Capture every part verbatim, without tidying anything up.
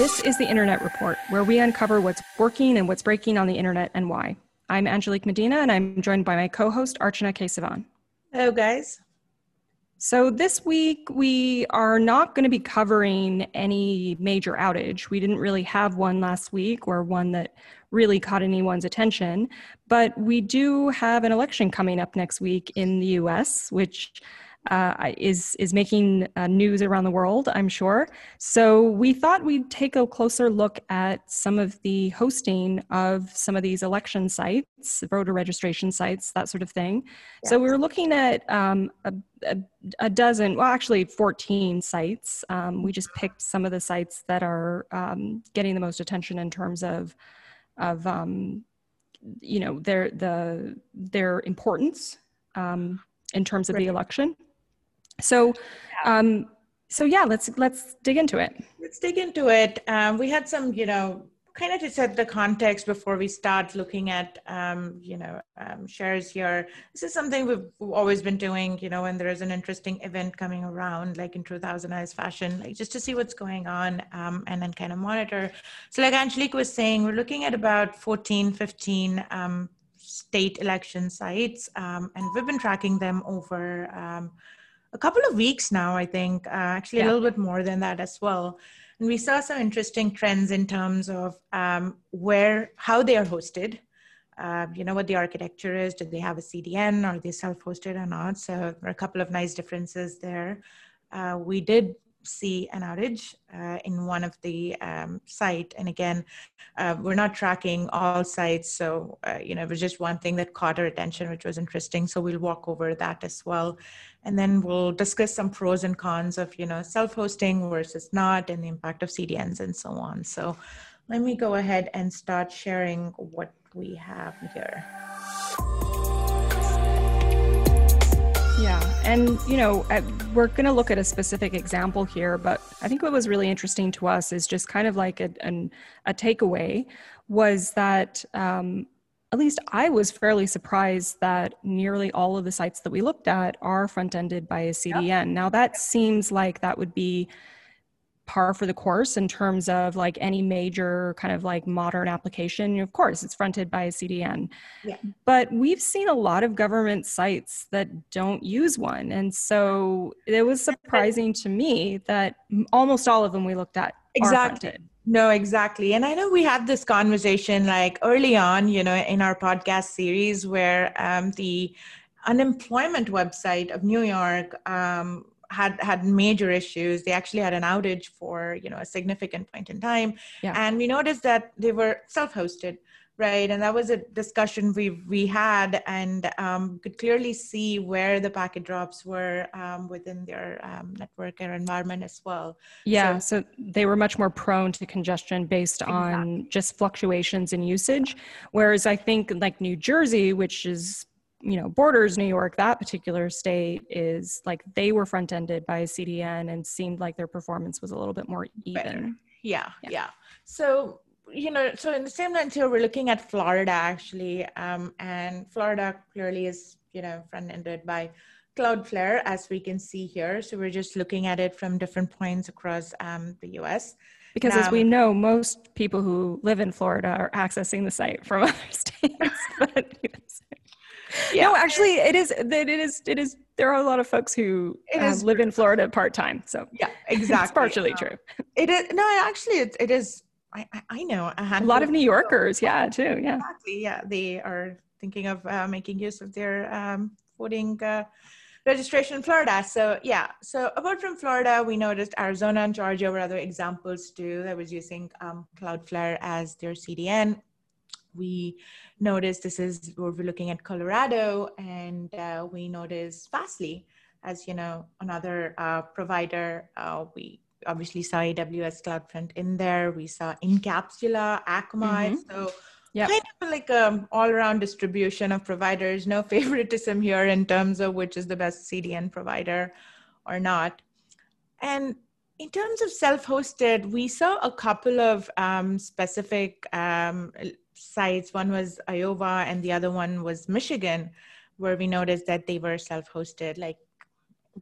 This is the Internet Report, where we uncover what's working and what's breaking on the internet and why. I'm Angelique Medina, and I'm joined by my co-host, Archana Kesavan. Hello, guys. So this week, we are not going to be covering any major outage. We didn't really have one last week or one that really caught anyone's attention, but we do have an election coming up next week in the U S, which Uh, is, is making uh, news around the world, I'm sure. So we thought we'd take a closer look at some of the hosting of some of these election sites, voter registration sites, that sort of thing. Yeah. So we were looking at um, a, a, a dozen, well, actually fourteen sites. Um, we just picked some of the sites that are um, getting the most attention in terms of, of um, you know, their, the, their importance um, in terms of right. the election. So, um, so yeah, let's, let's dig into it. Let's dig into it. Um, we had some, you know, kind of to set the context before we start looking at, um, you know, um, shares here. This is something we've always been doing, you know, when there is an interesting event coming around, like in ThousandEyes fashion, like just to see what's going on um, and then kind of monitor. So like Angelique was saying, we're looking at about fourteen, fifteen, um, state election sites. Um, and we've been tracking them over, um, a couple of weeks now, I think, uh, actually yeah. a little bit more than that as well. And we saw some interesting trends in terms of um, where, how they are hosted, uh, you know, what the architecture is, do they have a C D N, are they self-hosted or not? So there are a couple of nice differences there. Uh, we did see an outage uh, in one of the um, site. And again, uh, we're not tracking all sites. So, uh, you know, it was just one thing that caught our attention, which was interesting. So we'll walk over that as well. And then we'll discuss some pros and cons of, you know, self-hosting versus not, and the impact of C D Ns and so on. So let me go ahead and start sharing what we have here. Yeah, and you know, we're going to look at a specific example here, but I think what was really interesting to us is just kind of like a, an, a takeaway was that um, at least I was fairly surprised that nearly all of the sites that we looked at are front-ended by a C D N. Yep. Now that seems like that would be par for the course in terms of like any major kind of like modern application. Of course, it's fronted by a C D N. Yeah. But we've seen a lot of government sites that don't use one. And so it was surprising to me that almost all of them we looked at exactly. are fronted. No, exactly. And I know we had this conversation like early on, you know, in our podcast series where um, the unemployment website of New York um, had had major issues. They actually had an outage for, you know, a significant point in time. Yeah. And we noticed that they were self-hosted, right? And that was a discussion we we had, and um, could clearly see where the packet drops were um, within their um, network or environment as well. Yeah, so, so they were much more prone to congestion based exactly. on just fluctuations in usage. Whereas I think like New Jersey, which is you know, borders New York, that particular state is like they were front-ended by a C D N and seemed like their performance was a little bit more even. Yeah, yeah. yeah. So, you know, so in the same lens here, we're looking at Florida actually, um, and Florida clearly is, you know, front-ended by Cloudflare, as we can see here. So we're just looking at it from different points across um, the U S. Because now, as we know, most people who live in Florida are accessing the site from other states. But, yeah. No, actually, it is. It is. It is. There are a lot of folks who uh, live in Florida part time. So yeah, exactly. It's partially um, true. It is. No, actually, it, it is. I I know a, a lot of New Yorkers. Yeah, too. Yeah. Exactly. Yeah, they are thinking of uh, making use of their um, voting uh, registration in Florida. So yeah. So apart from Florida, we noticed Arizona and Georgia were other examples too that was using um, Cloudflare as their C D N. We noticed this is where we're looking at Colorado, and uh, we noticed Fastly as, you know, another uh, provider. Uh, we obviously saw A W S CloudFront in there. We saw Incapsula, Akamai. Mm-hmm. So yep. kind of like an all-around distribution of providers, no favoritism here in terms of which is the best C D N provider or not. And in terms of self-hosted, we saw a couple of um, specific um, sites. One was Iowa and the other one was Michigan, where we noticed that they were self-hosted. Like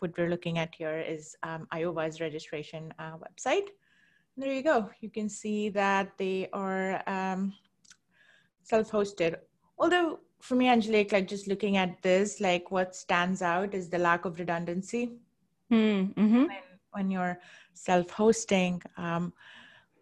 what we're looking at here is um, Iowa's registration uh, website. There you go. You can see that they are um, self-hosted. Although for me, Angelique, like just looking at this, like what stands out is the lack of redundancy. Mm-hmm. when, when you're self-hosting. Um,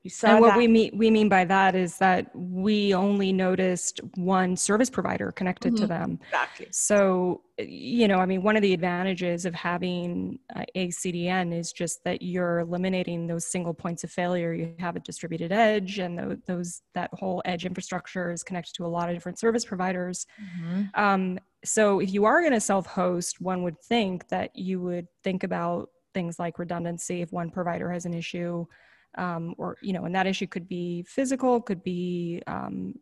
we saw and what that. we mean we mean by that is that we only noticed one service provider connected mm-hmm. to them. Exactly. So, you know, I mean, one of the advantages of having a C D N is just that you're eliminating those single points of failure. You have a distributed edge, and those that whole edge infrastructure is connected to a lot of different service providers. Mm-hmm. Um, so if you are going to self-host, one would think that you would think about things like redundancy if one provider has an issue, um, or, you know, and that issue could be physical, could be um,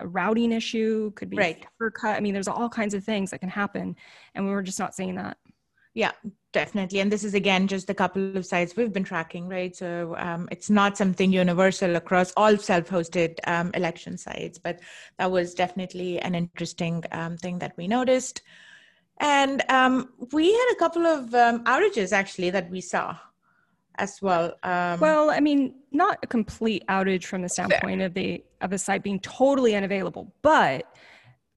a routing issue, could be right. cut. I mean, there's all kinds of things that can happen, and we were just not seeing that. Yeah, definitely. And this is, again, just a couple of sites we've been tracking, right? So um, it's not something universal across all self-hosted um, election sites, but that was definitely an interesting um, thing that we noticed. And um, we had a couple of um, outages, actually, that we saw as well. Um, well, I mean, not a complete outage from the standpoint fair. of the of the site being totally unavailable, but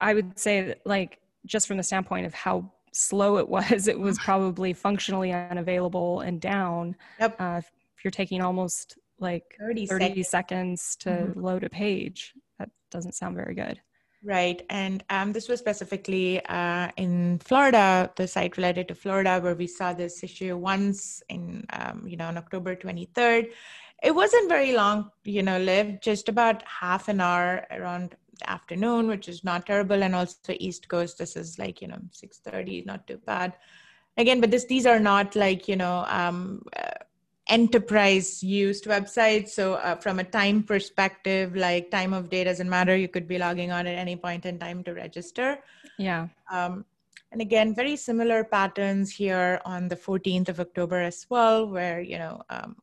I would say that, like, just from the standpoint of how slow it was, it was probably functionally unavailable and down. Yep. Uh, if you're taking almost like thirty seconds to mm-hmm. load a page, that doesn't sound very good. Right. And um, this was specifically uh, in Florida, the site related to Florida, where we saw this issue once in, um, you know, on October twenty-third. It wasn't very long, you know, lived, just about half an hour around the afternoon, which is not terrible. And also East Coast, this is like, you know, six thirty, not too bad. Again, but this, these are not like, you know, um, uh, enterprise used websites. So uh, from a time perspective, like time of day doesn't matter. You could be logging on at any point in time to register. Yeah. Um, and again, very similar patterns here on the fourteenth of October as well, where, you know, um,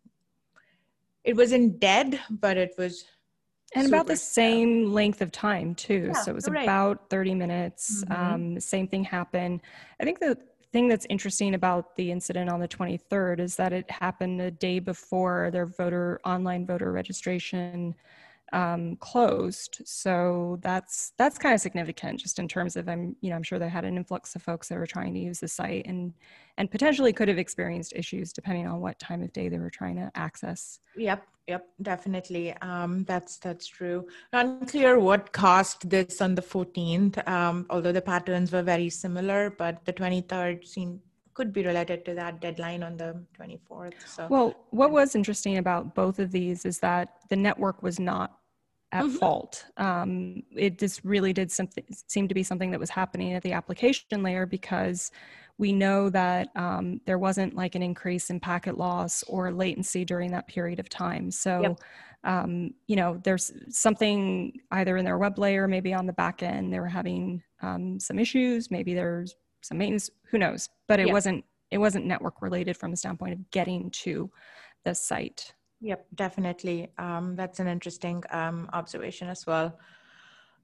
it wasn't dead, but it was. And about the same slow. length of time too. Yeah, so it was right. about thirty minutes. Mm-hmm. Um, the same thing happened. I think the thing that's interesting about the incident on the twenty-third is that it happened the day before their voter online voter registration um, closed. So that's, that's kind of significant just in terms of, I'm, you know, I'm sure they had an influx of folks that were trying to use the site and, and potentially could have experienced issues depending on what time of day they were trying to access. Yep. Yep. Definitely. Um, that's, that's true. Unclear what caused this on the fourteenth. Um, although the patterns were very similar, but the twenty-third seemed could be related to that deadline on the twenty-fourth. So. Well, what was interesting about both of these is that the network was not at mm-hmm. fault. Um, it just really did something, seem to be something that was happening at the application layer, because we know that um, there wasn't like an increase in packet loss or latency during that period of time. So, yep. um, you know, there's something either in their web layer, maybe on the back end, they were having um, some issues, maybe there's some maintenance, who knows, but it yep. wasn't, it wasn't network related from the standpoint of getting to the site. Yep, definitely. Um, that's an interesting um, observation as well.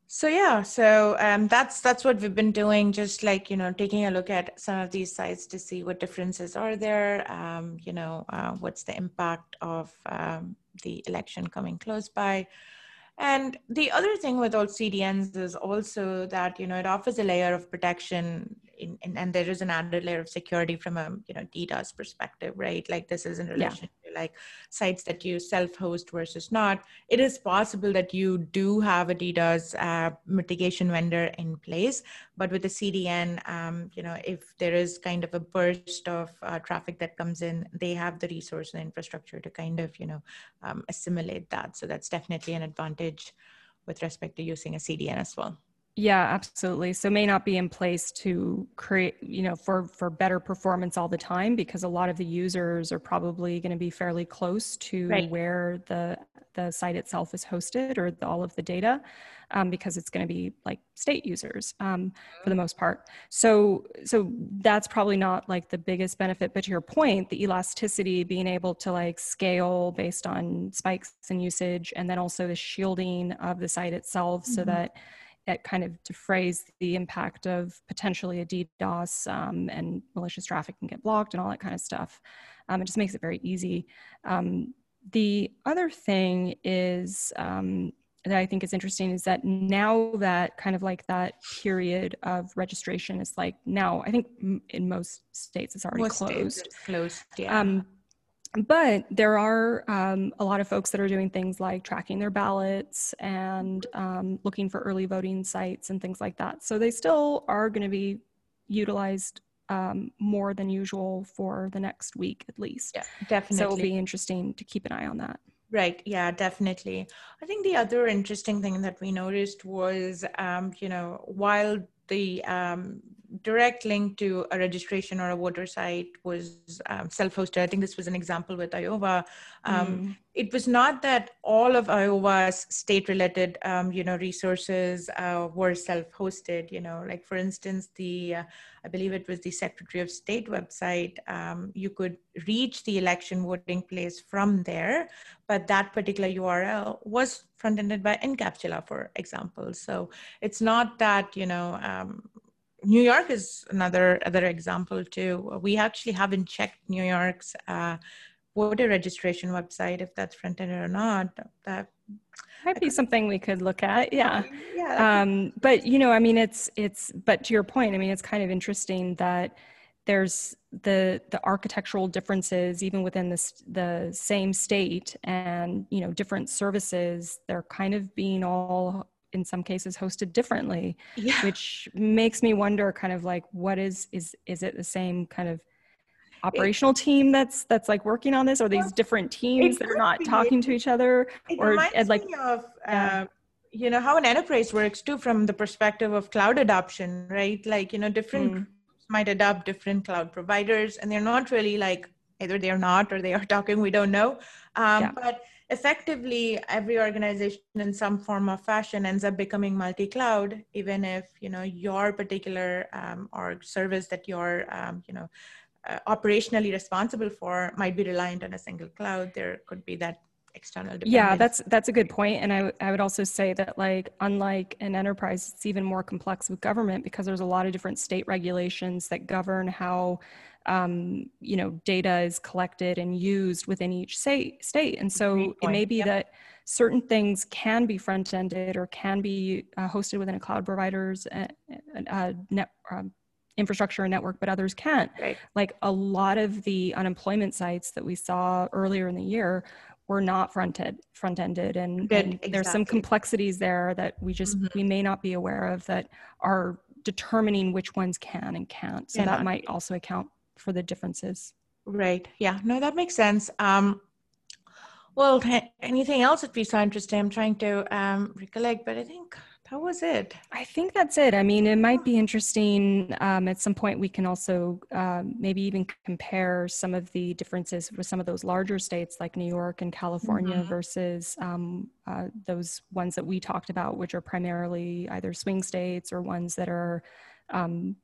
So yeah, so um, that's that's what we've been doing, just like, you know, taking a look at some of these sites to see what differences are there, um, you know, uh, what's the impact of um, the election coming close by. And the other thing with all C D Ns is also that, you know, it offers a layer of protection in, in, and there is an added layer of security from a, you know, DDoS perspective, right? Like this is in relation yeah. to like sites that you self-host versus not. It is possible that you do have a DDoS uh, mitigation vendor in place, but with the C D N, um, you know, if there is kind of a burst of uh, traffic that comes in, they have the resource and infrastructure to kind of, you know, um, assimilate that. So that's definitely an advantage with respect to using a C D N as well. Yeah, absolutely. So may not be in place to create, you know, for, for better performance all the time, because a lot of the users are probably going to be fairly close to right. where the the site itself is hosted or the, all of the data, um, because it's going to be like state users um, for the most part. So, so that's probably not like the biggest benefit, but to your point, the elasticity, being able to like scale based on spikes in usage, and then also the shielding of the site itself mm-hmm. so that that kind of defrays the impact of potentially a DDoS um, and malicious traffic can get blocked and all that kind of stuff. Um, it just makes it very easy. Um, The other thing is um, that I think is interesting is that now that kind of like that period of registration is like now, I think in most states it's already most closed. States closed, yeah. Um, but there are um, a lot of folks that are doing things like tracking their ballots and um, looking for early voting sites and things like that. So they still are going to be utilized um, more than usual for the next week at least. Yeah, definitely. So it'll be interesting to keep an eye on that. Right. Yeah, definitely. I think the other interesting thing that we noticed was, um, you know, while the um, direct link to a registration or a voter site was um, self-hosted, I think this was an example with Iowa. Um, mm. It was not that all of Iowa's state-related, um, you know, resources uh, were self-hosted. You know, like for instance, the uh, I believe it was the Secretary of State website. Um, you could reach the election voting place from there, but that particular U R L was front-ended by Incapsula, for example. So it's not that, you know, um, New York is another other example too. We actually haven't checked New York's uh, voter registration website, if that's front-ended or not. That might be something we could look at, yeah. yeah. Um, but, you know, I mean, it's, it's, but to your point, I mean, it's kind of interesting that there's the the architectural differences even within this the same state, and you know different services, they're kind of being all in some cases hosted differently, yeah. which makes me wonder kind of like what is is is it the same kind of operational it, team that's that's like working on this, or these different teams that are not be, talking to each other, it or reminds like me of, yeah. um, you know how an enterprise works too from the perspective of cloud adoption, right? Like you know different mm. might adopt different cloud providers, and they're not really like, either they're not or they are talking, we don't know. Um, yeah. But effectively, every organization in some form or fashion ends up becoming multi-cloud, even if, you know, your particular um, org service that you're, um, you know, uh, operationally responsible for might be reliant on a single cloud. There could be that external dependence. Yeah, that's that's a good point. And I, I would also say that like, unlike an enterprise, it's even more complex with government, because there's a lot of different state regulations that govern how, um, you know, data is collected and used within each state. state. And so it may be yep. that certain things can be front-ended or can be uh, hosted within a cloud provider's uh, uh, net, um, infrastructure and network, but others can't. Right. Like a lot of the unemployment sites that we saw earlier in the year were not fronted, front-ended, and, and exactly. there's some complexities there that we just, mm-hmm. we may not be aware of, that are determining which ones can and can't. So yeah, that might also account for the differences. Right, yeah, no, that makes sense. Um, well, anything else that we saw interesting? I'm trying to um, recollect, but I think that was it. I think that's it. I mean, it might be interesting. Um, at some point, we can also uh, maybe even compare some of the differences with some of those larger states like New York and California mm-hmm. versus um, uh, those ones that we talked about, which are primarily either swing states or ones that are um,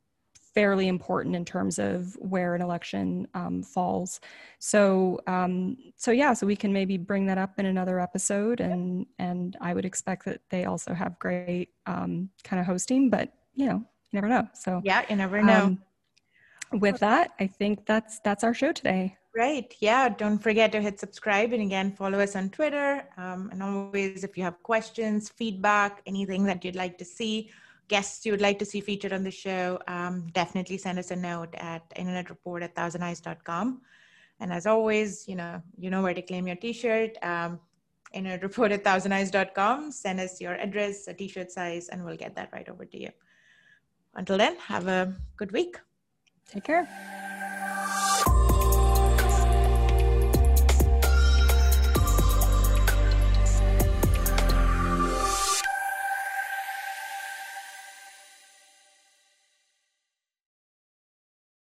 fairly important in terms of where an election um, falls. So, um, so yeah, so we can maybe bring that up in another episode, and, and I would expect that they also have great um, kind of hosting, but you know, you never know. So yeah, you never know. Um, with that, I think that's, that's our show today. Right. Yeah. Don't forget to hit subscribe, and again, follow us on Twitter. Um, and always, if you have questions, feedback, anything that you'd like to see, guests you would like to see featured on the show, um, definitely send us a note at internet report at thousand eyes dot com. And as always, you know, you know where to claim your t-shirt, um, internet report at thousand eyes dot com. Send us your address, a t-shirt size, and we'll get that right over to you. Until then, have a good week. Take care.